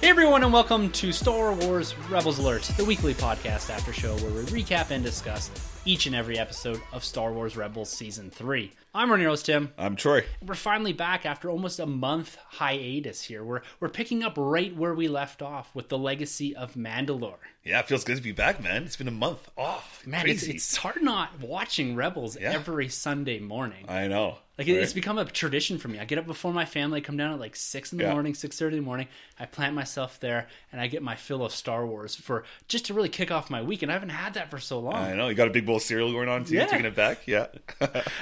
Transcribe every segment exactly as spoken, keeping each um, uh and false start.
Hey everyone, and welcome to Star Wars Rebels Alert, the weekly podcast after show where we recap and discuss each and every episode of Star Wars Rebels Season three. I'm your host, Tim. I'm Troy. We're finally back after almost a month hiatus here. We're, we're picking up right where we left off with the Legacy of Mandalore. Yeah, it feels good to be back, man. It's been a month off. Oh, man, it's, it's hard not watching Rebels yeah. every Sunday morning. I know. Like, right? It's become a tradition for me. I get up before my family, come down at like six in the yeah. morning, six thirty in the morning. I plant myself there, and I get my fill of Star Wars for just to really kick off my week. And I haven't had that for so long. I know. You got a big bowl of cereal going on, too. Yeah. Taking it back. Yeah.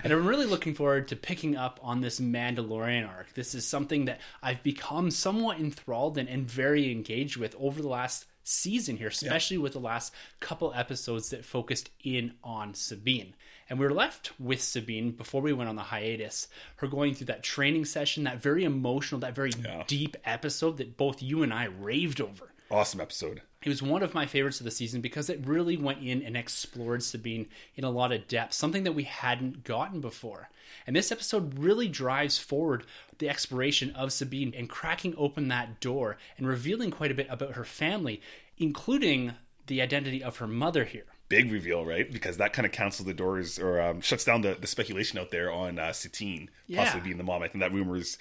And I'm really looking forward to picking up on this Mandalorian arc. This is something that I've become somewhat enthralled in and very engaged with over the last season here, especially yeah. with the last couple episodes that focused in on Sabine. And we were left with Sabine before we went on the hiatus, her going through that training session, that very emotional, that very yeah. deep episode that both you and I raved over. Awesome episode. It was one of my favorites of the season because it really went in and explored Sabine in a lot of depth, something that we hadn't gotten before. And this episode really drives forward the exploration of Sabine and cracking open that door and revealing quite a bit about her family, including the identity of her mother here. Big reveal, right? Because that kind of cancels the doors or um, shuts down the, the speculation out there on uh, Satine yeah. possibly being the mom. I think that rumor is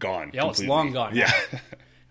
gone. Yeah, completely. It's long gone. Yeah.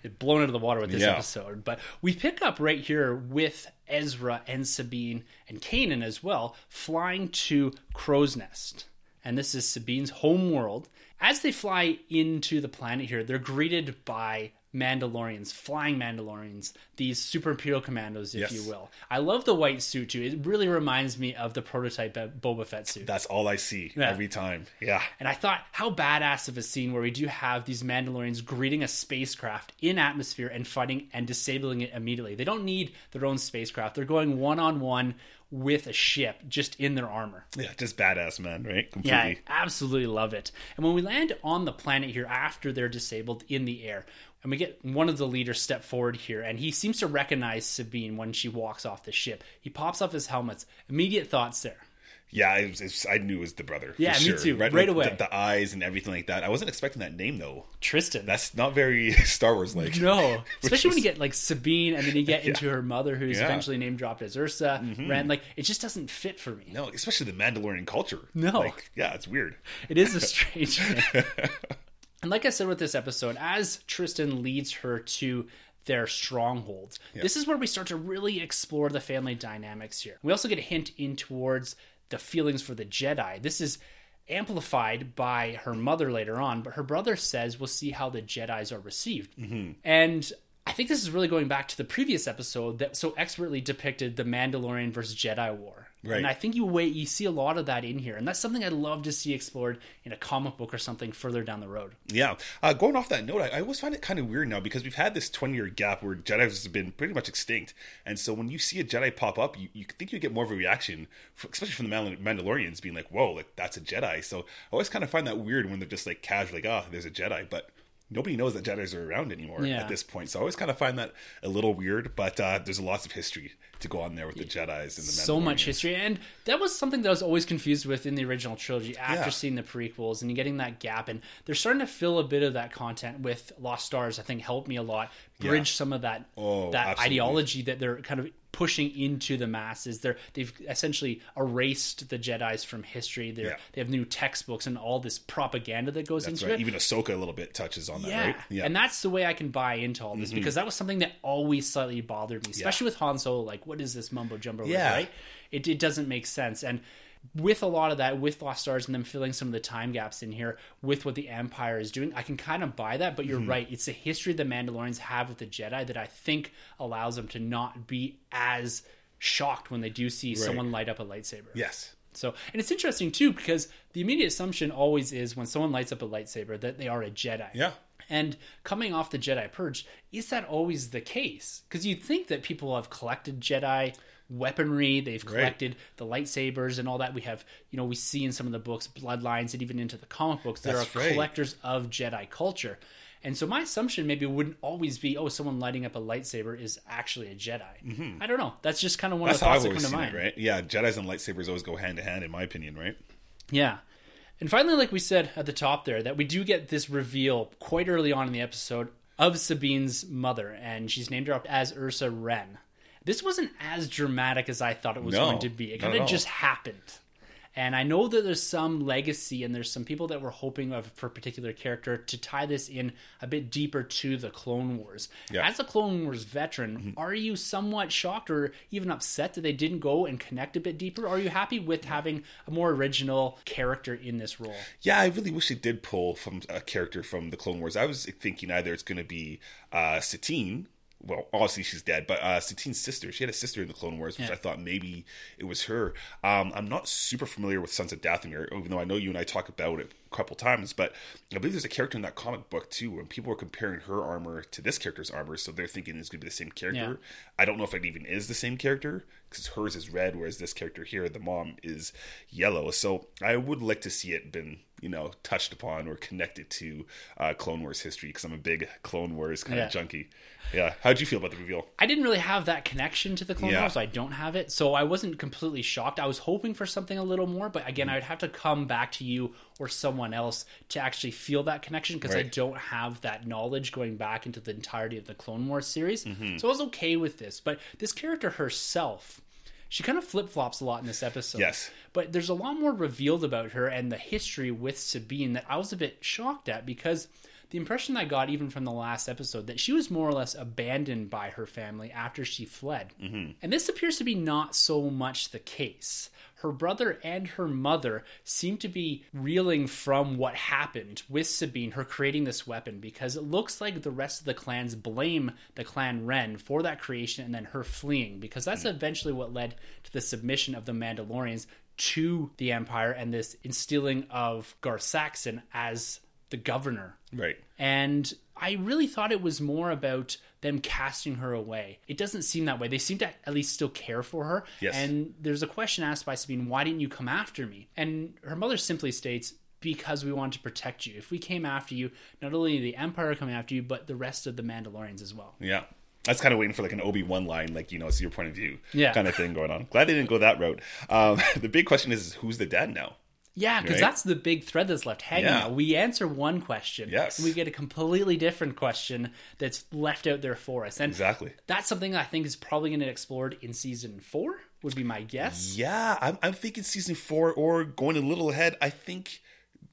Right? Blown out of the water with this yeah. episode. But we pick up right here with Ezra and Sabine and Kanan as well flying to Krownest. And this is Sabine's homeworld. As they fly into the planet here, they're greeted by Mandalorians, flying Mandalorians, these super Imperial commandos, if yes. you will. I love the white suit too. It really reminds me of the prototype Boba Fett suit. That's all I see yeah. every time. Yeah. And I thought, how badass of a scene where we do have these Mandalorians greeting a spacecraft in atmosphere and fighting and disabling it immediately. They don't need their own spacecraft. They're going one-on-one with a ship just in their armor. Yeah, just badass, man, right? Completely. Yeah, I absolutely love it. And when we land on the planet here after they're disabled in the air, and we get one of the leaders step forward here, and he seems to recognize Sabine when she walks off the ship. He pops off his helmets. Immediate thoughts there. Yeah, it was, it was, I knew it was the brother. Yeah, for sure. Me too. Right, right like, away. The, the eyes and everything like that. I wasn't expecting that name, though. Tristan. That's not very Star Wars-like. No. Especially is... when you get, like, Sabine, and then you get yeah. into her mother, who's yeah. eventually name-dropped as Ursa mm-hmm. Wren. Like, it just doesn't fit for me. No, especially the Mandalorian culture. No. Like, yeah, it's weird. It is a strange name. And like I said with this episode, as Tristan leads her to their strongholds, yep. this is where we start to really explore the family dynamics here. We also get a hint in towards the feelings for the Jedi. This is amplified by her mother later on, but her brother says we'll see how the Jedis are received. Mm-hmm. And I think this is really going back to the previous episode that so expertly depicted the Mandalorian versus Jedi war. Right. And I think you wait, you see a lot of that in here. And that's something I'd love to see explored in a comic book or something further down the road. Yeah. Uh, going off that note, I, I always find it kind of weird now because we've had this twenty-year gap where Jedi has been pretty much extinct. And so when you see a Jedi pop up, you, you think you get more of a reaction, for, especially from the Mandalorians being like, whoa, like that's a Jedi. So I always kind of find that weird when they're just like casually, like, ah, oh, there's a Jedi. But nobody knows that Jedis are around anymore yeah. at this point. So I always kind of find that a little weird, but uh, there's lots of history to go on there with the Jedis and the so much history. And that was something that I was always confused with in the original trilogy after yeah. seeing the prequels and getting that gap. And they're starting to fill a bit of that content with Lost Stars. I think helped me a lot bridge yeah. some of that oh, that absolutely. ideology that they're kind of pushing into the masses. They're they've essentially erased the Jedis from history. They yeah. they have new textbooks and all this propaganda that goes that's into right. it. Even Ahsoka a little bit touches on that, yeah. right? Yeah, and that's the way I can buy into all this mm-hmm. because that was something that always slightly bothered me, especially yeah. with Han Solo. Like, what is this mumbo jumbo? Yeah, right. It it doesn't make sense. And with a lot of that, with Lost Stars and them filling some of the time gaps in here, with what the Empire is doing, I can kind of buy that. But you're mm-hmm. right; it's the history the Mandalorians have with the Jedi that I think allows them to not be as shocked when they do see right. someone light up a lightsaber. Yes. So, and it's interesting too because the immediate assumption always is when someone lights up a lightsaber that they are a Jedi. Yeah. And coming off the Jedi Purge, is that always the case? Because you'd think that people have collected Jedi weaponry, they've collected right. the lightsabers and all that. We have, you know, we see in some of the books, Bloodlines, and even into the comic books, there That's are right. collectors of Jedi culture. And so my assumption maybe wouldn't always be, oh, someone lighting up a lightsaber is actually a Jedi. Mm-hmm. I don't know. That's just kind of one That's of the thoughts that come to mind. It, right? Yeah, Jedis and lightsabers always go hand to hand, in my opinion, right? Yeah. And finally, like we said at the top there, that we do get this reveal quite early on in the episode of Sabine's mother, and she's name dropped as Ursa Wren. This wasn't as dramatic as I thought it was no, going to be. It kind of just happened. And I know that there's some legacy and there's some people that were hoping of for a particular character to tie this in a bit deeper to the Clone Wars. Yeah. As a Clone Wars veteran, mm-hmm. are you somewhat shocked or even upset that they didn't go and connect a bit deeper? Or are you happy with having a more original character in this role? Yeah, I really wish they did pull from a character from the Clone Wars. I was thinking either it's going to be uh, Satine. Well, obviously she's dead, but uh, Satine's sister, she had a sister in the Clone Wars, which yeah. I thought maybe it was her. Um, I'm not super familiar with Sons of Dathomir, even though I know you and I talk about it a couple times, but I believe there's a character in that comic book too, and people were comparing her armor to this character's armor, so they're thinking it's going to be the same character. Yeah. I don't know if it even is the same character, because hers is red, whereas this character here, the mom, is yellow. So I would like to see it been... you know, touched upon or connected to uh, Clone Wars history, because I'm a big Clone Wars kind yeah. of junkie. Yeah. How'd you feel about the reveal? I didn't really have that connection to the Clone yeah. Wars, so I don't have it. So I wasn't completely shocked. I was hoping for something a little more, but again, mm. I would have to come back to you or someone else to actually feel that connection, because right. I don't have that knowledge going back into the entirety of the Clone Wars series. Mm-hmm. So I was okay with this. But this character herself... she kind of flip-flops a lot in this episode. Yes. But there's a lot more revealed about her and the history with Sabine that I was a bit shocked at, because the impression I got even from the last episode that she was more or less abandoned by her family after she fled. Mm-hmm. And this appears to be not so much the case. Her brother and her mother seem to be reeling from what happened with Sabine, her creating this weapon, because it looks like the rest of the clans blame the Clan Wren for that creation and then her fleeing, because that's mm-hmm. eventually what led to the submission of the Mandalorians to the Empire and this instilling of Gar Saxon as the governor. Right. And I really thought it was more about them casting her away. It doesn't seem that way. They seem to at least still care for her. Yes. And there's a question asked by Sabine, why didn't you come after me? And her mother simply states, because we wanted to protect you. If we came after you, not only the Empire coming after you, but the rest of the Mandalorians as well. Yeah. That's kind of waiting for like an Obi-Wan line, like, you know, it's your point of view yeah. kind of thing going on. Glad they didn't go that route. Um, the big question is, who's the dad now? Yeah, because right? that's the big thread that's left hanging yeah. out. We answer one question, yes. and we get a completely different question that's left out there for us. And exactly. that's something I think is probably going to be explored in season four, would be my guess. Yeah, I'm, I'm thinking season four, or going a little ahead. I think,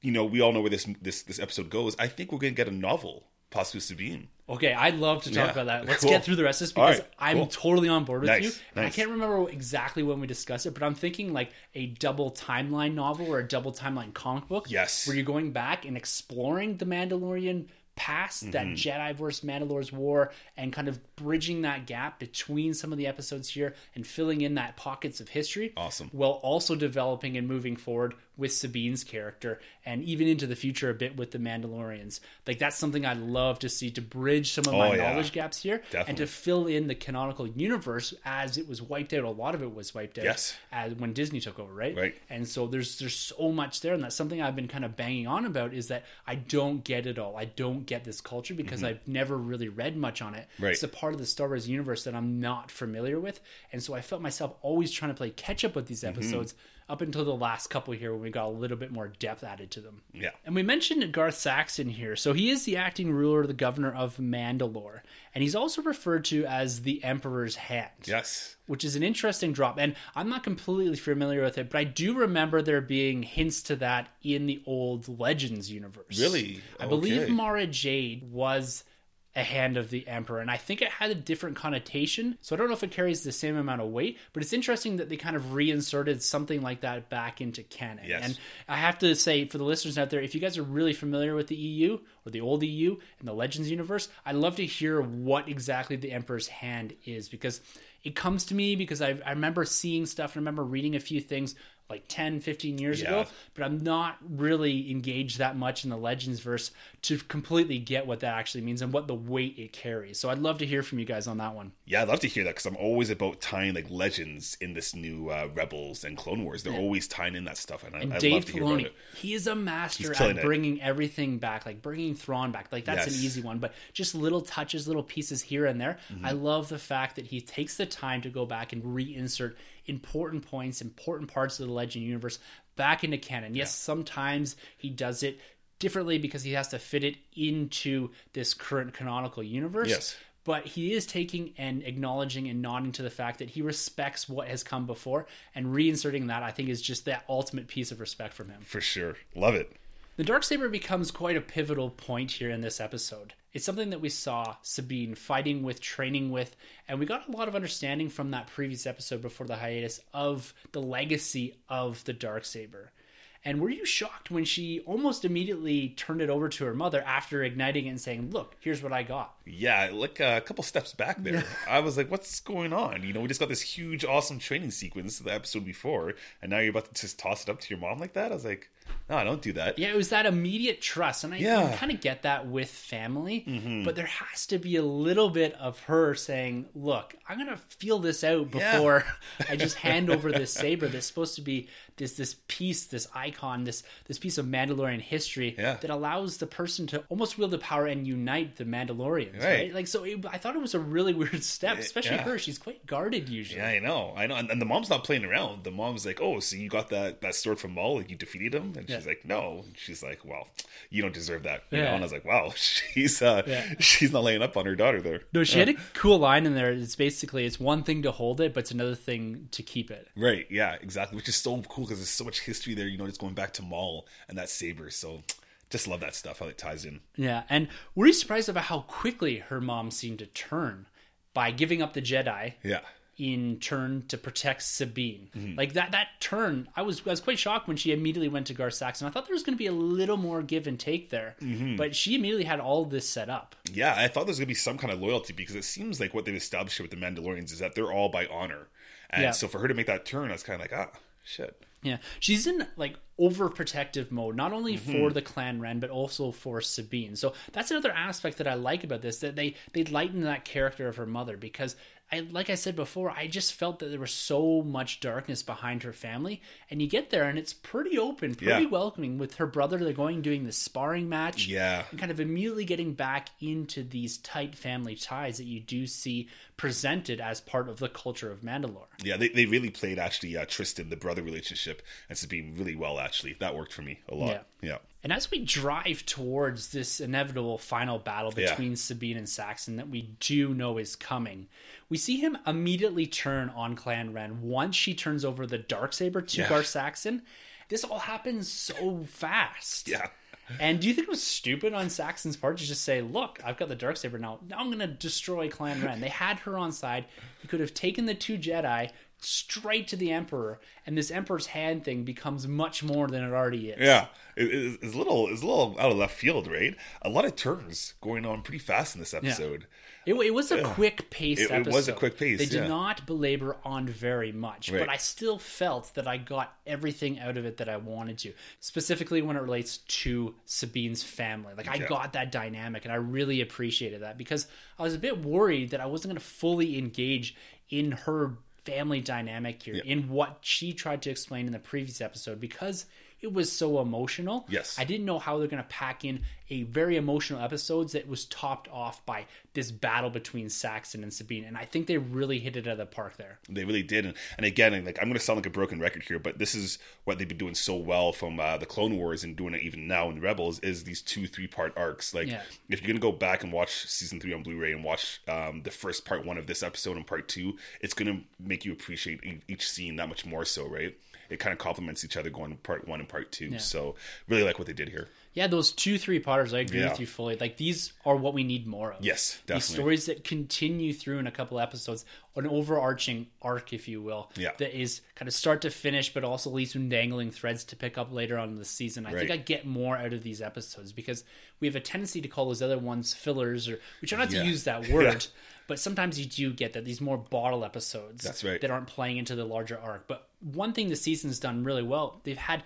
you know, we all know where this this, this episode goes. I think we're going to get a novel, possibly Sabine. Okay, I'd love to talk yeah. about that. Let's cool. get through the rest of this, because right. I'm cool. totally on board with nice. you. And nice. I can't remember exactly when we discussed it, but I'm thinking like a double timeline novel or a double timeline comic book. Yes. Where you're going back and exploring the Mandalorian past, mm-hmm. that Jedi versus Mandalore's war, and kind of bridging that gap between some of the episodes here and filling in that pockets of history. Awesome. While also developing and moving forward with Sabine's character, and even into the future a bit with the Mandalorians. Like, that's something I'd love to see, to bridge some of oh, my yeah. knowledge gaps here. Definitely. And to fill in the canonical universe, as it was wiped out. A lot of it was wiped out yes. as when Disney took over, right? Right. And so there's there's so much there, and that's something I've been kind of banging on about, is that I don't get it all. I don't get this culture, because mm-hmm. I've never really read much on it. Right. It's a part of the Star Wars universe that I'm not familiar with, and so I felt myself always trying to play catch up with these episodes, mm-hmm. up until the last couple here, when we got a little bit more depth added to them. Yeah. And we mentioned Gar Saxon here. So he is the acting ruler, the governor of Mandalore. And he's also referred to as the Emperor's Hand. Yes. Which is an interesting drop. And I'm not completely familiar with it, but I do remember there being hints to that in the old Legends universe. Really? I okay. believe Mara Jade was... a hand of the Emperor, and I think it had a different connotation, so I don't know if it carries the same amount of weight, but it's interesting that they kind of reinserted something like that back into canon. Yes. And I have to say, for the listeners out there, if you guys are really familiar with the E U, or the old E U, and the Legends universe, I'd love to hear what exactly the Emperor's Hand is, because it comes to me, because I, I remember seeing stuff, and I remember reading a few things, like ten, fifteen years yeah. ago, but I'm not really engaged that much in the Legends verse to completely get what that actually means and what the weight it carries. So I'd love to hear from you guys on that one. Yeah, I'd love to hear that, because I'm always about tying like Legends in this new uh, Rebels and Clone Wars. They're yeah. always tying in that stuff, and, and I, I'd Dave love to Filoni, hear about it. He is a master at bringing it. everything back, like bringing Thrawn back. Like that's yes. an easy one, but just little touches, little pieces here and there. Mm-hmm. I love the fact that he takes the time to go back and reinsert important points, important parts of the Legend universe back into canon. Yes, yeah. sometimes he does it differently because he has to fit it into this current canonical universe. Yes. But he is taking and acknowledging and nodding to the fact that he respects what has come before, and reinserting that, I think, is just that ultimate piece of respect from him. For sure. Love it. The Darksaber becomes quite a pivotal point here in this episode. It's something that we saw Sabine fighting with, training with, and we got a lot of understanding from that previous episode before the hiatus of the legacy of the Darksaber. And were you shocked when she almost immediately turned it over to her mother after igniting it and saying, look, here's what I got? Yeah, like a couple steps back there. I was like, what's going on? You know, we just got this huge, awesome training sequence the episode before, and now you're about to just toss it up to your mom like that? I was like, no, I don't do that. Yeah, it was that immediate trust. And I, yeah. I kind of get that with family, mm-hmm. but there has to be a little bit of her saying, look, I'm going to feel this out before yeah. I just hand over this saber that's supposed to be this this piece, this icon, this this piece of Mandalorian history yeah. that allows the person to almost wield the power and unite the Mandalorians. Right. right? Like, so it, I thought it was a really weird step, especially yeah. her. She's quite guarded usually. Yeah, I know. I know. And, and the mom's not playing around. The mom's like, oh, so you got that, that sword from Maul? Like, you defeated him? And yeah. she's like, no. And she's like, well, you don't deserve that. You yeah. know? And I was like, wow, she's uh, yeah. she's not laying up on her daughter there. No, she yeah. had a cool line in there. It's basically, it's one thing to hold it, but it's another thing to keep it. Right. Yeah, exactly. Which is so cool because there's so much history there. You know, it's going back to Maul and that saber. So just love that stuff, how it ties in. Yeah. And were you surprised about how quickly her mom seemed to turn by giving up the Jedi? Yeah. in turn to protect Sabine. Mm-hmm. Like that that turn, I was I was quite shocked when she immediately went to Gar Saxon. I thought there was going to be a little more give and take there, mm-hmm. but she immediately had all this set up. Yeah, I thought there was going to be some kind of loyalty, because it seems like what they've established with the Mandalorians is that they're all by honor. And yeah. so for her to make that turn, I was kind of like, ah, shit. Yeah, she's in like overprotective mode, not only mm-hmm. for the Clan Wren, but also for Sabine. So that's another aspect that I like about this, that they, they lighten that character of her mother, because I, like I said before, I just felt that there was so much darkness behind her family. And you get there and it's pretty open, pretty yeah. welcoming, with her brother. They're going doing this sparring match yeah. and kind of immediately getting back into these tight family ties that you do see presented as part of the culture of Mandalore. Yeah, they, they really played actually uh, Tristan, the brother relationship, and Sabine really well, actually. That worked for me a lot. Yeah. yeah. And as we drive towards this inevitable final battle between yeah. Sabine and Saxon that we do know is coming, we see him immediately turn on Clan Wren once she turns over the Darksaber to yeah. Gar Saxon. This all happens so fast. Yeah. And do you think it was stupid on Saxon's part to just say, look, I've got the Darksaber now. Now I'm going to destroy Clan Wren. They had her on side. He could have taken the two Jedi straight to the Emperor, and this Emperor's Hand thing becomes much more than it already is. Yeah, it, it, it's a little, it's a little out of left field, right? A lot of turns going on pretty fast in this episode. Yeah. It, it was a yeah. quick paced it, episode. It was a quick pace. They did yeah. not belabor on very much, right. but I still felt that I got everything out of it that I wanted to. Specifically when it relates to Sabine's family, like I yeah. got that dynamic, and I really appreciated that, because I was a bit worried that I wasn't going to fully engage in her family dynamic here yep. in what she tried to explain in the previous episode, because it was so emotional. Yes. I didn't know how they're going to pack in a very emotional episode that was topped off by this battle between Saxon and Sabine. And I think they really hit it out of the park there. They really did. And, and again, like, I'm going to sound like a broken record here, but this is what they've been doing so well from uh, the Clone Wars, and doing it even now in Rebels, is these two, three-part arcs. Like, yeah. if you're going to go back and watch Season three on Blu-ray and watch um, the first part one of this episode and part two, it's going to make you appreciate each scene that much more so, right? It kind of complements each other going part one and part two. Yeah. So really like what they did here. Yeah, those two three-parters, I agree yeah. with you fully. Like, these are what we need more of. Yes, definitely. These stories that continue through in a couple episodes, an overarching arc, if you will, yeah. that is kind of start to finish, but also leaves some dangling threads to pick up later on in the season. I right. think I get more out of these episodes, because we have a tendency to call those other ones fillers, or we try not yeah. to use that word, yeah. But sometimes you do get that, these more bottle episodes That's right. that aren't playing into the larger arc. But one thing the season's done really well, they've had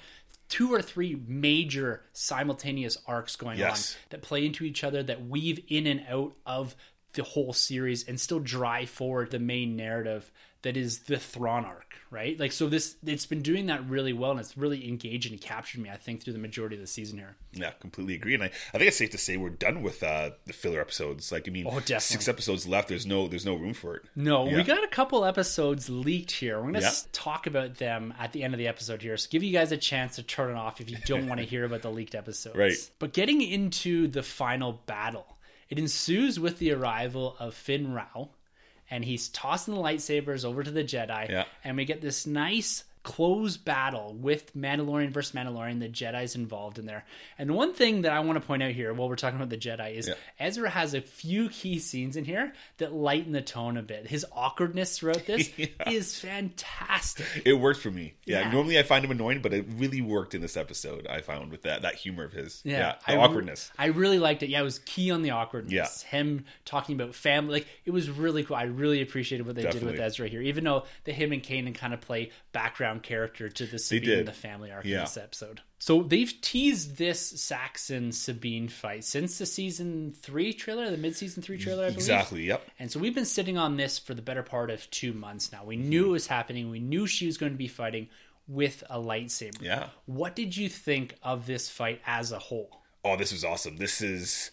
two or three major simultaneous arcs going yes. on that play into each other, that weave in and out of the whole series and still drive forward the main narrative that is the Thrawn arc, right? Like, so this, it's been doing that really well, and it's really engaged and captured me, I think, through the majority of the season here. Yeah, completely agree. And I, I think it's safe to say we're done with uh, the filler episodes. Like, I mean, oh, six episodes left. There's no there's no room for it. No, yeah. We got a couple episodes leaked here. We're going to yeah. talk about them at the end of the episode here. So give you guys a chance to turn it off if you don't want to hear about the leaked episodes. Right. But getting into the final battle, it ensues with the arrival of Finn Rao, and he's tossing the lightsabers over to the Jedi, yeah. and we get this nice close battle with Mandalorian versus Mandalorian. The Jedi's involved in there. And one thing that I want to point out here while we're talking about the Jedi is yeah. Ezra has a few key scenes in here that lighten the tone a bit. His awkwardness throughout this yeah. is fantastic. It worked for me. Yeah, yeah. Normally I find him annoying, but it really worked in this episode, I found, with that, that humor of his. Yeah. yeah the I awkwardness. Re- I really liked it. Yeah, it was key on the awkwardness. Yeah. Him talking about family. Like, it was really cool. I really appreciated what they Definitely. did with Ezra here, even though the him and Kanan kind of play background character to the Sabine and the family arc yeah. in this episode. So they've teased this Saxon Sabine fight since the season three trailer, the mid-season three trailer, I believe. Exactly, yep. And so we've been sitting on this for the better part of two months now. We knew it was happening. We knew she was going to be fighting with a lightsaber. Yeah. What did you think of this fight as a whole? Oh, this was awesome. This is...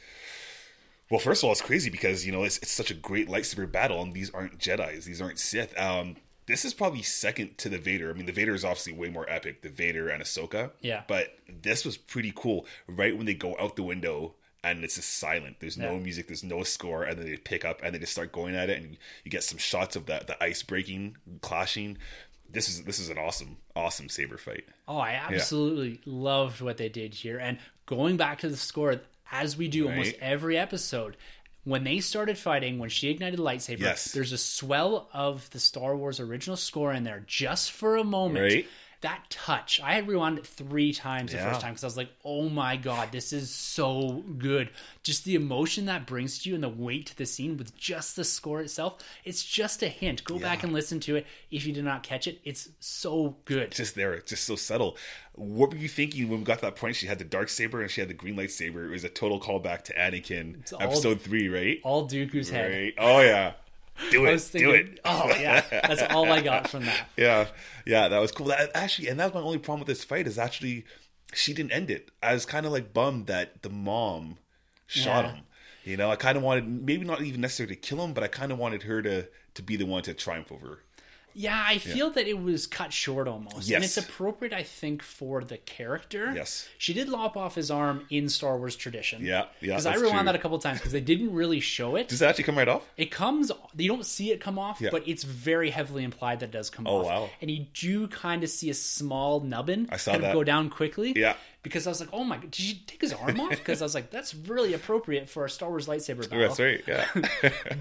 Well, first of all, it's crazy because, you know, it's, it's such a great lightsaber battle, and these aren't Jedis. These aren't Sith. Um... This is probably second to the Vader. I mean, the Vader is obviously way more epic, the Vader and Ahsoka. Yeah. But this was pretty cool. Right when they go out the window and it's just silent. There's no yeah. music. There's no score. And then they pick up and they just start going at it. And you get some shots of that, the ice breaking, clashing. This is this is an awesome, awesome saber fight. Oh, I absolutely yeah. loved what they did here. And going back to the score, as we do right. almost every episode, when they started fighting, when she ignited the lightsaber, yes. there's a swell of the Star Wars original score in there just for a moment. Right? That touch. I had rewound it three times the yeah. first time because I was like, oh my God, this is so good. Just the emotion that brings to you and the weight to the scene with just the score itself. It's just a hint. Go yeah. back and listen to it if you did not catch it. It's so good. It's just there. It's just so subtle. What were you thinking when we got to that point? She had the Darksaber and she had the green lightsaber. It was a total callback to Anakin, it's episode all, three, right? All Dooku's right? head. Oh, yeah. Do it. Thinking, do it. Oh, yeah. That's all I got from that. Yeah. Yeah, that was cool. That, actually, and that was my only problem with this fight is actually she didn't end it. I was kind of like bummed that the mom shot yeah. him. You know, I kind of wanted, maybe not even necessarily to kill him, but I kind of wanted her to, to be the one to triumph over. Yeah, I feel yeah. that it was cut short almost. Yes. And it's appropriate, I think, for the character. Yes. She did lop off his arm in Star Wars tradition. Yeah, yeah. Because I rewound true. that a couple of times because they didn't really show it. Does it actually come right off? It comes, you don't see it come off, yeah. but it's very heavily implied that it does come oh, off. Oh, wow. And you do kind of see a small nubbin I saw kind that. of go down quickly. Yeah. Because I was like, oh my God, did she take his arm off? Because I was like, that's really appropriate for a Star Wars lightsaber battle. That's right, yeah.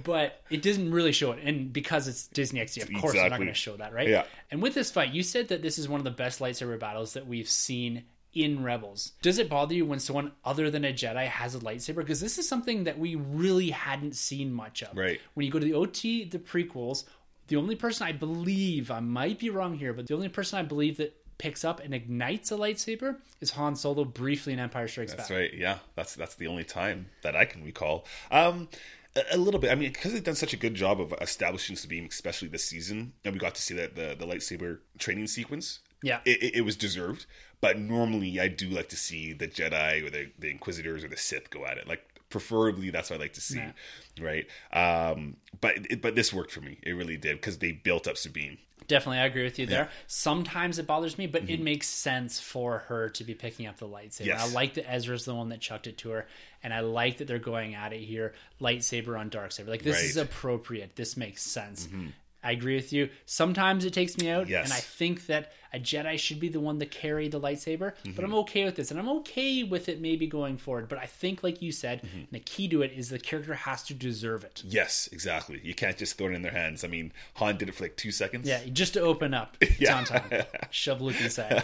But it doesn't really show it. And because it's Disney X D, of course exactly. they're not going to show that, right? Yeah. And with this fight, you said that this is one of the best lightsaber battles that we've seen in Rebels. Does it bother you when someone other than a Jedi has a lightsaber? Because this is something that we really hadn't seen much of. Right. When you go to the O T, the prequels, the only person I believe, I might be wrong here, but the only person I believe that picks up and ignites a lightsaber is Han Solo briefly in Empire Strikes Back. That's right. Yeah, that's that's the only time that I can recall. Um, a, a little bit. I mean, because they've done such a good job of establishing Sabine, especially this season, and we got to see that the the lightsaber training sequence. Yeah, it, it, it was deserved. But normally, I do like to see the Jedi or the, the Inquisitors or the Sith go at it. Like, preferably, that's what I like to see, nah. right? Um, but it, but this worked for me. It really did because they built up Sabine. Definitely, I agree with you there. Yeah. Sometimes it bothers me, but mm-hmm. it makes sense for her to be picking up the lightsaber. Yes. I like that Ezra's the one that chucked it to her, and I like that they're going at it here, lightsaber on Darksaber. Like, this right. is appropriate. This makes sense. Mm-hmm. I agree with you. Sometimes it takes me out, yes. and I think that a Jedi should be the one to carry the lightsaber, mm-hmm. but I'm okay with this, and I'm okay with it maybe going forward, but I think, like you said, mm-hmm. the key to it is the character has to deserve it. Yes, exactly. You can't just throw it in their hands. I mean, Han did it for like two seconds. Yeah, just to open up. yeah. Tom, Tom. Shove Luke inside.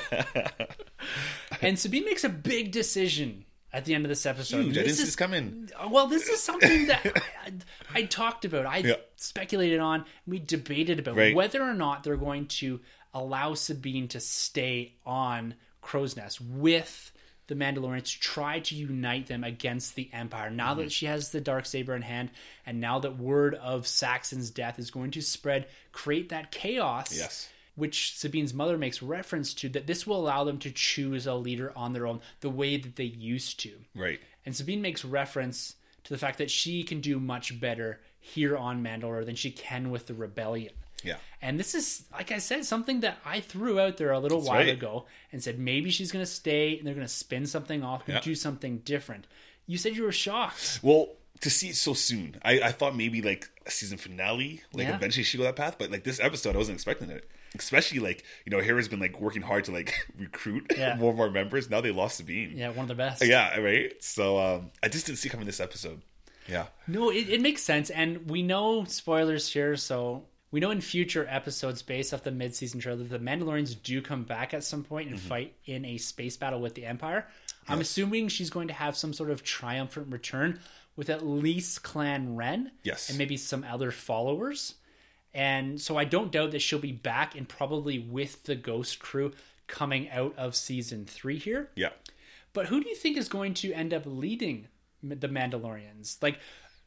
And Sabine makes a big decision at the end of this episode. Huge. This I didn't see this coming. Well, this is something that I, I, I talked about. I yeah. speculated on. We debated about right. whether or not they're going to allow Sabine to stay on Crow's Nest with the Mandalorians to try to unite them against the Empire. Now mm-hmm. that she has the Darksaber in hand, and now that word of Saxon's death is going to spread, create that chaos. Yes. Which Sabine's mother makes reference to, that this will allow them to choose a leader on their own the way that they used to. Right. And Sabine makes reference to the fact that she can do much better here on Mandalore than she can with the rebellion. Yeah. And this is, like I said, something that I threw out there a little That's while right. ago and said maybe she's going to stay and they're going to spin something off and yeah. do something different. You said you were shocked. Well, to see it so soon. I, I thought maybe like a season finale, like yeah. eventually she'd go that path, but like this episode, I wasn't expecting it. Especially like, you know, Hera's been like working hard to like recruit yeah. more of our members. Now they lost Sabine. Yeah, one of the best. Yeah, right? So um, I just didn't see coming this episode. Yeah. No, it, it makes sense. And we know spoilers here, so... We know in future episodes, based off the mid-season trailer, the Mandalorians do come back at some point and mm-hmm. fight in a space battle with the Empire. Yes. I'm assuming she's going to have some sort of triumphant return with at least Clan Wren. Yes. And maybe some other followers. And so I don't doubt that she'll be back and probably with the Ghost crew coming out of season three here. Yeah. But who do you think is going to end up leading the Mandalorians? Like...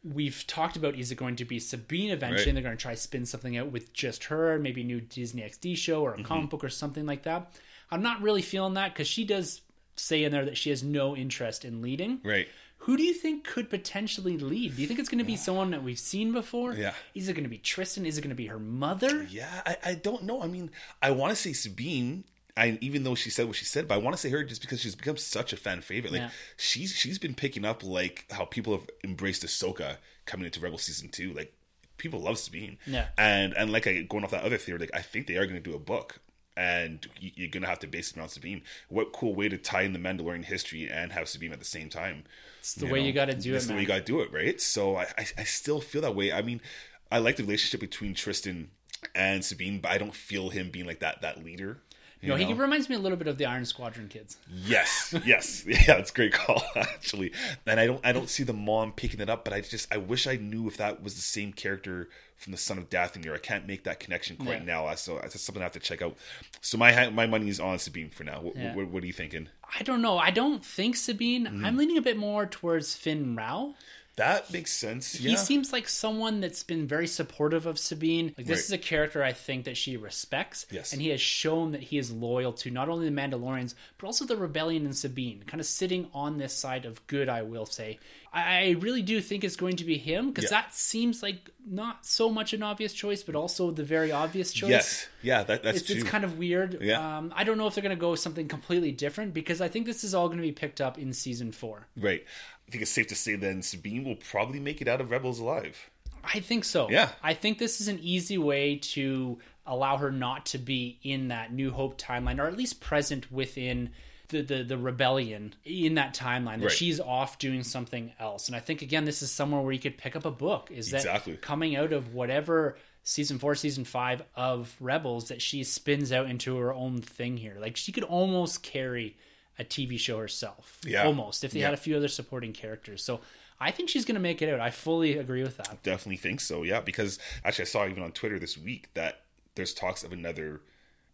We've talked about, is it going to be Sabine eventually? Right. And they're going to try to spin something out with just her, maybe a new Disney X D show or a mm-hmm. comic book or something like that. I'm not really feeling that because she does say in there that she has no interest in leading. Right. Who do you think could potentially lead? Do you think it's going to be yeah. someone that we've seen before? Yeah. Is it going to be Tristan? Is it going to be her mother? Yeah, I, I don't know. I mean, I want to say Sabine... I, even though she said what she said, but I want to say her just because she's become such a fan favorite. Like yeah. she's she's been picking up like how people have embraced Ahsoka coming into Rebel season two. Like people love Sabine, yeah. and and like I, going off that other theory, like I think they are going to do a book, and you're going to have to base it on Sabine. What cool way to tie in the Mandalorian history and have Sabine at the same time? It's the you way know? you got to do it's it. It's the man. way you got to do it, right? So I, I I still feel that way. I mean, I like the relationship between Tristan and Sabine, but I don't feel him being like that that leader. You no, know? He reminds me a little bit of the Iron Squadron kids. Yes, yes, yeah, it's a great call actually. And I don't, I don't see the mom picking it up, but I just, I wish I knew if that was the same character from the Son of Dathomir. I can't make that connection quite yeah. now, so that's something I have to check out. So my my money is on Sabine for now. What, yeah. what, what are you thinking? I don't know. I don't think Sabine. Mm-hmm. I'm leaning a bit more towards Finn Rao. That makes sense. Yeah. He seems like someone that's been very supportive of Sabine. Like this right. is a character I think that she respects. Yes. And he has shown that he is loyal to not only the Mandalorians, but also the Rebellion and Sabine. Kind of sitting on this side of good, I will say. I really do think it's going to be him, because yeah. that seems like not so much an obvious choice, but also the very obvious choice. Yes. Yeah, that, that's it's, true. It's kind of weird. Yeah. Um, I don't know if they're going to go with something completely different, because I think this is all going to be picked up in season four. Right. I think it's safe to say then Sabine will probably make it out of Rebels alive. I think so. Yeah. I think this is an easy way to allow her not to be in that New Hope timeline, or at least present within the, the, the rebellion in that timeline, that right. she's off doing something else. And I think, again, this is somewhere where you could pick up a book. Is that exactly. coming out of whatever season four, season five of Rebels, that she spins out into her own thing here. Like she could almost carry a T V show herself. Yeah. Almost. If they yeah. had a few other supporting characters. So I think she's going to make it out. I fully agree with that. I definitely think so. Yeah. Because actually I saw even on Twitter this week that there's talks of another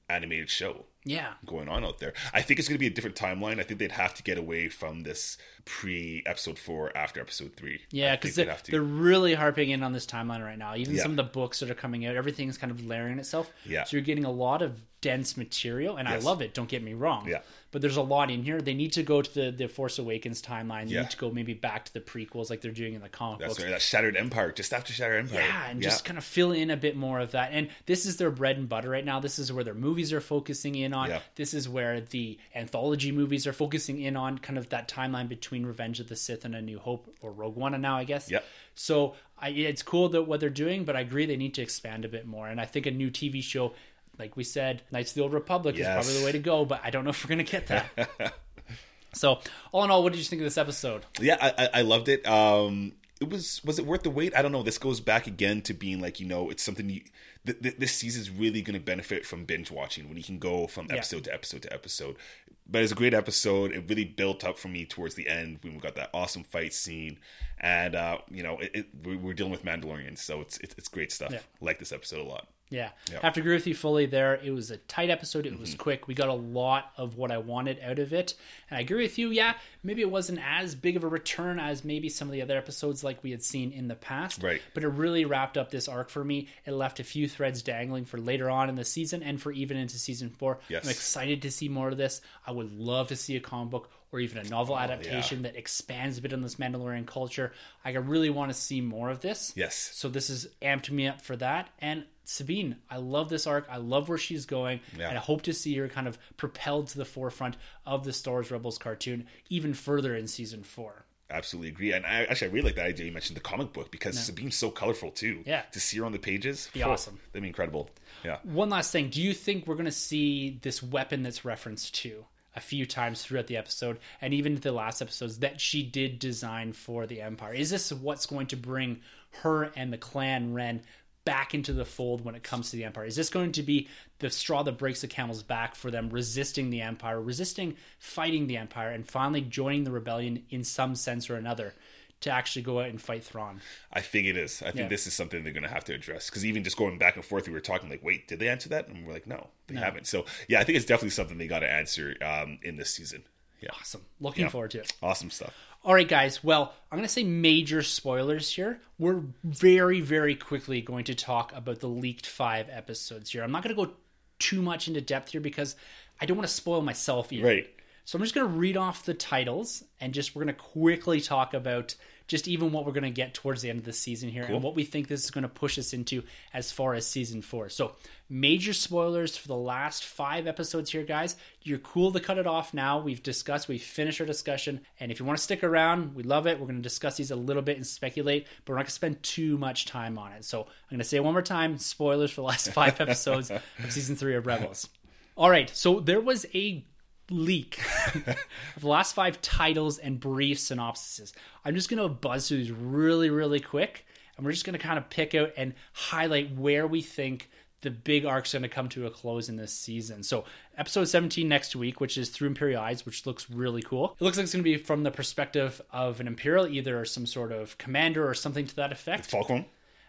animated show yeah. going on out there. I think it's going to be a different timeline. I think they'd have to get away from this pre-episode four after episode three. Yeah, because they, they're really harping in on this timeline right now. Even yeah. some of the books that are coming out, everything's kind of layering itself. Yeah. So you're getting a lot of dense material, and yes. I love it, don't get me wrong. Yeah. But there's a lot in here. They need to go to the, the Force Awakens timeline. They yeah. need to go maybe back to the prequels like they're doing in the comic That's books. Right. That Shattered Empire, just after Shattered Empire. Yeah, and yeah. just kind of fill in a bit more of that. And this is their bread and butter right now. This is where their movies are focusing in on. Yeah. This is where the anthology movies are focusing in on, kind of that timeline between Revenge of the Sith and A New Hope, or Rogue One now, I guess. Yeah. So I, it's cool that what they're doing, but I agree they need to expand a bit more. And I think a new T V show... Like we said, Knights of the Old Republic yes. is probably the way to go, but I don't know if we're going to get that. So, all in all, what did you think of this episode? Yeah, I, I loved it. Um, it was was it worth the wait? I don't know. This goes back again to being like, you know, it's something you... Th- th- this season's really going to benefit from binge watching, when you can go from episode yeah. to episode to episode. But it's a great episode. It really built up for me towards the end when we got that awesome fight scene, and uh, you know, it, it, we're dealing with Mandalorians, so it's it's, it's great stuff. Yeah. I like this episode a lot. Yeah, yep. I have to agree with you fully there. It was a tight episode. It mm-hmm. was quick. We got a lot of what I wanted out of it. And I agree with you. Yeah, maybe it wasn't as big of a return as maybe some of the other episodes like we had seen in the past. Right. But it really wrapped up this arc for me. It left a few threads dangling for later on in the season and for even into season four. Yes. I'm excited to see more of this. I would love to see a comic book or even a novel adaptation oh, yeah. that expands a bit on this Mandalorian culture. I really want to see more of this. Yes. So this has amped me up for that. And Sabine, I love this arc. I love where she's going. Yeah. And I hope to see her kind of propelled to the forefront of the Star Wars Rebels cartoon even further in season four. Absolutely agree. And I actually, I really like that idea you mentioned the comic book, because yeah. Sabine's so colorful too. Yeah. To see her on the pages. Be oh, awesome. That'd be incredible. Yeah. One last thing. Do you think we're going to see this weapon that's referenced to a few times throughout the episode and even the last episodes that she did design for the Empire? Is this what's going to bring her and the Clan Wren back into the fold when it comes to the Empire? Is this going to be the straw that breaks the camel's back for them resisting the Empire, resisting fighting the Empire, and finally joining the rebellion in some sense or another to actually go out and fight Thrawn? I think it is. I think yeah. this is something they're going to have to address, because even just going back and forth, we were talking like, wait, did they answer that? And we're like, no, they no. haven't. So yeah, I think it's definitely something they got to answer um, in this season. Yeah. Awesome. Looking yeah. forward to it. Awesome stuff. All right, guys. Well, I'm going to say major spoilers here. We're very, very quickly going to talk about the leaked five episodes here. I'm not going to go too much into depth here because I don't want to spoil myself either. Right. So I'm just going to read off the titles and just we're going to quickly talk about just even what we're going to get towards the end of the season here cool. and what we think this is going to push us into as far as season four. So major spoilers for the last five episodes here, guys. You're cool to cut it off now. We've discussed, we've finished our discussion. And if you want to stick around, we love it. We're going to discuss these a little bit and speculate, but we're not going to spend too much time on it. So I'm going to say it one more time, spoilers for the last five episodes of season three of Rebels. All right. So there was a leak of the last five titles and brief synopses. I'm just going to buzz through these really, really quick. And we're just going to kind of pick out and highlight where we think the big arc's going to come to a close in this season. So episode seventeen next week, which is Through Imperial Eyes, which looks really cool. It looks like it's going to be from the perspective of an Imperial, either some sort of commander or something to that effect. The Fulcrum.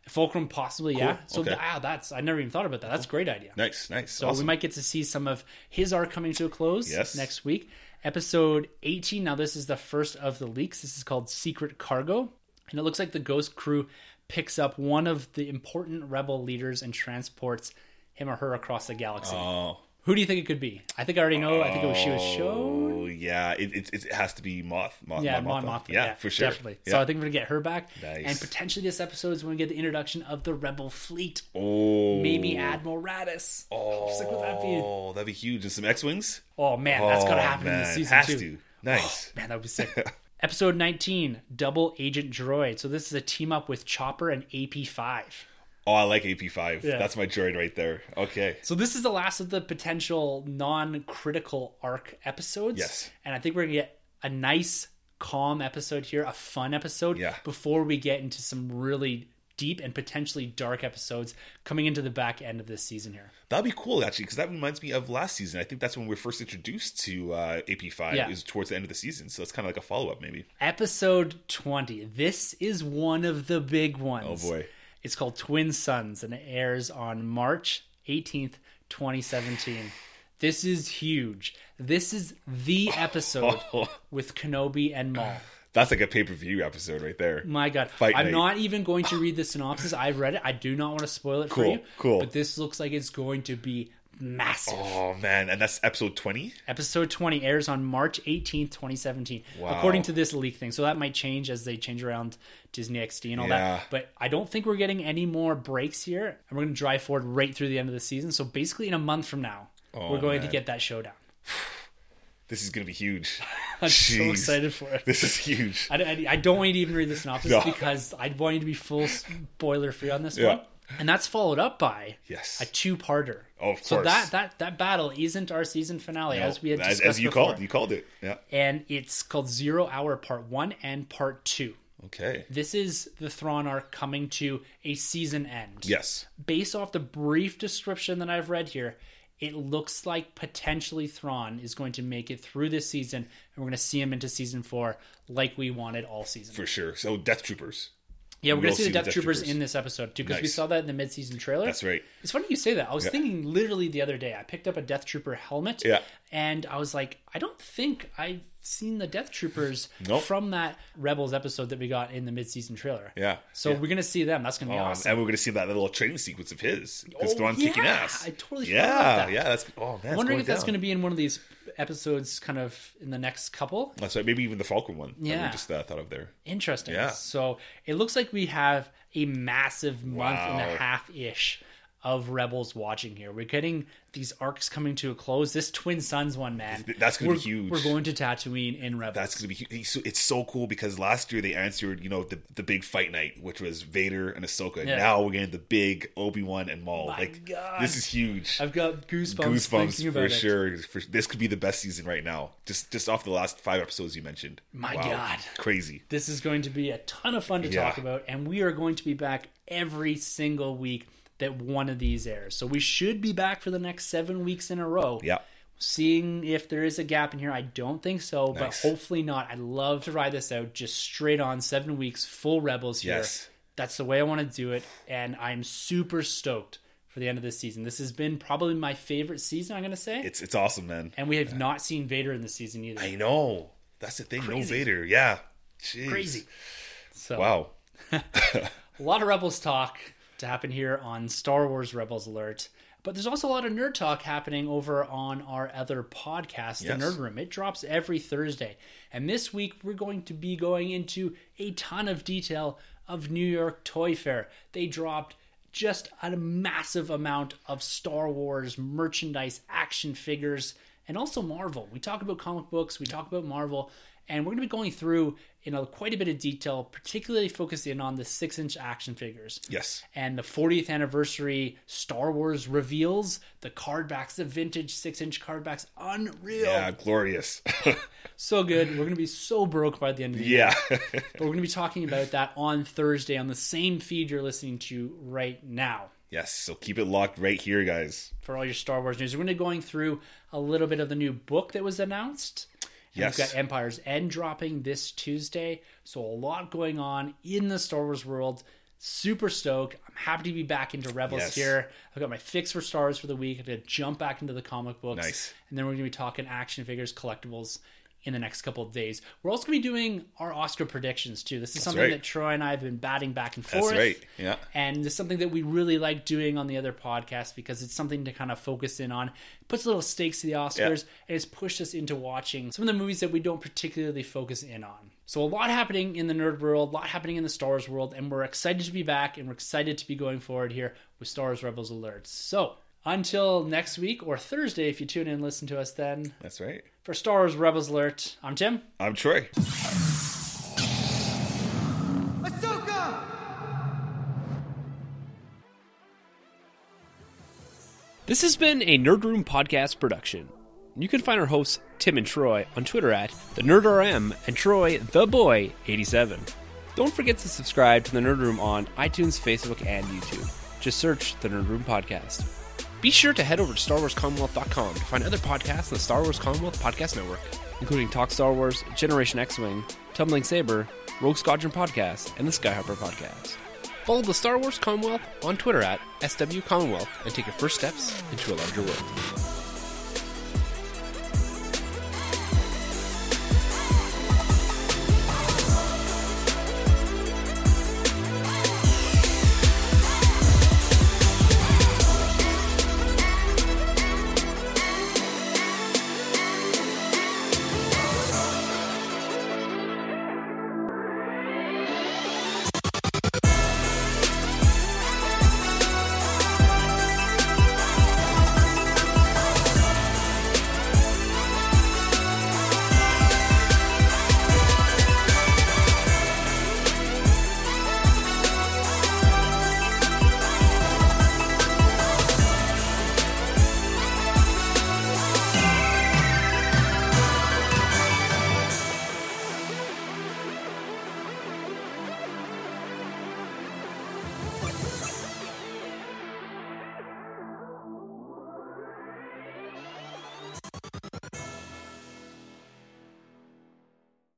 Fulcrum possibly, cool. yeah. So okay. ah, that's I never even thought about that. That's a great idea. Nice, nice. So awesome. We might get to see some of his arc coming to a close yes. next week. Episode eighteen, now this is the first of the leaks. This is called Secret Cargo. And it looks like the Ghost crew picks up one of the important rebel leaders and transports him or her across the galaxy. Oh. Who do you think it could be? I think I already know. Oh, I think it was she was shown. Yeah, it, it it has to be Moth. Moth yeah, Mon Mothma. Mothma. Yeah, yeah, for sure. Definitely. Yeah. So I think we're going to get her back. Nice. And potentially this episode is when we get the introduction of the Rebel Fleet. Oh. Maybe Admiral Raddus. Oh. How sick would that be? Oh, that'd be huge. And some X-Wings? Oh, man. That's oh, going to happen man. in this season, has too. Has to. Nice. Oh, man, that would be sick. Episode nineteen, Double Agent Droid. So this is a team up with Chopper and A P five. Oh, I like A P five. Yeah. That's my droid right there. Okay. So this is the last of the potential non-critical arc episodes. Yes. And I think we're going to get a nice, calm episode here, a fun episode, yeah. before we get into some really deep and potentially dark episodes coming into the back end of this season here. That'd be cool, actually, because that reminds me of last season. I think that's when we were first introduced to uh, A P five. Yeah. It was towards the end of the season, so it's kind of like a follow-up, maybe. Episode twenty. This is one of the big ones. Oh, boy. It's called Twin Suns, and it airs on March eighteenth, twenty seventeen. This is huge. This is the episode with Kenobi and Maul. That's like a pay-per-view episode right there. My God. Fight I'm night. Not even going to read the synopsis. I've read it. I do not want to spoil it cool, for you. Cool. But this looks like it's going to be massive. Oh, man. And that's episode twenty? Episode twenty airs on March eighteenth, twenty seventeen. Wow. According to this leak thing. So that might change as they change around Disney X D and all yeah. that. But I don't think we're getting any more breaks here. And we're going to drive forward right through the end of the season. So basically in a month from now, oh, we're going man. to get that showdown. This is going to be huge. I'm Jeez. so excited for it. This is huge. I, I, I don't want you to even read the synopsis no. because I want you to be full spoiler free on this yeah. one. And that's followed up by yes. a two-parter. Oh, of course. So that, that, that battle isn't our season finale, no, as we had discussed as, as you before. called, you called it, yeah. And it's called Zero Hour Part One and Part Two. Okay. This is the Thrawn arc coming to a season end. Yes. Based off the brief description that I've read here, it looks like potentially Thrawn is going to make it through this season, and we're going to see him into season four like we wanted all season. For sure. So Death Troopers. Yeah, we're we'll going to see the Death, Death Troopers, Troopers in this episode, too, because nice. we saw that in the mid-season trailer. That's right. It's funny you say that. I was yeah. thinking literally the other day, I picked up a Death Trooper helmet, yeah. and I was like, I don't think I've seen the Death Troopers nope. from that Rebels episode that we got in the mid-season trailer. Yeah. So yeah. we're going to see them. That's going to be um, awesome. And we're going to see that little training sequence of his, because oh, Thrawn's yeah. kicking ass. I totally forgot yeah. about that. Yeah, that's, oh, man, I'm wondering if down. that's going to be in one of these episodes kind of in the next couple. That's right. Maybe even the Falcon one yeah. that we just uh, thought of there. Interesting. Yeah. So it looks like we have a massive month wow. and a half-ish of Rebels watching here. We're getting these arcs coming to a close. This Twin Suns one, man. That's going to be huge. We're going to Tatooine in Rebels. That's going to be huge. It's so cool because last year they answered, you know, the, the big fight night, which was Vader and Ahsoka. Yeah. Now we're getting the big Obi-Wan and Maul. My like, God. This is huge. I've got goosebumps, goosebumps thinking about for it. Sure. For sure. This could be the best season right now. Just just off the last five episodes you mentioned. My wow. God. Crazy. This is going to be a ton of fun to yeah. talk about. And we are going to be back every single week that one of these airs. So we should be back for the next seven weeks in a row. Yeah. Seeing if there is a gap in here. I don't think so, nice. but hopefully not. I'd love to ride this out just straight on, seven weeks, full Rebels here. Yes. That's the way I want to do it. And I'm super stoked for the end of this season. This has been probably my favorite season, I'm going to say. It's it's awesome, man. And we have yeah. not seen Vader in this season either. I know. That's the thing. Crazy. No Vader. Yeah. Jeez. Crazy. So, wow. A lot of Rebels talk to happen here on Star Wars Rebels Alert. But there's also a lot of nerd talk happening over on our other podcast, yes. The Nerd Room. It drops every Thursday. And this week, we're going to be going into a ton of detail of New York Toy Fair. They dropped just a massive amount of Star Wars merchandise, action figures, and also Marvel. We talk about comic books, we talk about Marvel, and we're going to be going through in a, quite a bit of detail, particularly focusing on the six-inch action figures. Yes. And the fortieth anniversary Star Wars reveals, the card backs, the vintage six-inch card backs. Unreal. Yeah, glorious. So good. We're going to be so broke by the end of the yeah. year. Yeah. But we're going to be talking about that on Thursday on the same feed you're listening to right now. Yes, so keep it locked right here, guys. For all your Star Wars news. We're going to be going through a little bit of the new book that was announced. And yes. We've got Empire's End dropping this Tuesday. So a lot going on in the Star Wars world. Super stoked. I'm happy to be back into Rebels yes. here. I've got my fix for Star Wars for the week. I'm going to jump back into the comic books. Nice. And then we're going to be talking action figures, collectibles in the next couple of days. We're also going to be doing our Oscar predictions too. This is That's something right. that Troy and I have been batting back and forth. That's right, yeah. And this is something that we really like doing on the other podcast because it's something to kind of focus in on. It puts little stakes to the Oscars yeah. and it's pushed us into watching some of the movies that we don't particularly focus in on. So a lot happening in the nerd world, a lot happening in the Star Wars world, and we're excited to be back and we're excited to be going forward here with Star Wars Rebels Alerts. So until next week or Thursday, if you tune in and listen to us then. That's right. For Star Wars Rebels Alert, I'm Tim. I'm Troy. Ahsoka! This has been a Nerd Room Podcast production. You can find our hosts, Tim and Troy, on Twitter at TheNerdRM and Troy TheBoy eighty-seven. Don't forget to subscribe to The Nerd Room on iTunes, Facebook, and YouTube. Just search The Nerd Room Podcast. Be sure to head over to Star Wars Commonwealth dot com to find other podcasts in the Star Wars Commonwealth Podcast Network, including Talk Star Wars, Generation X-Wing, Tumbling Saber, Rogue Squadron Podcast, and the Skyhopper Podcast. Follow the Star Wars Commonwealth on Twitter at S W Commonwealth and take your first steps into a larger world.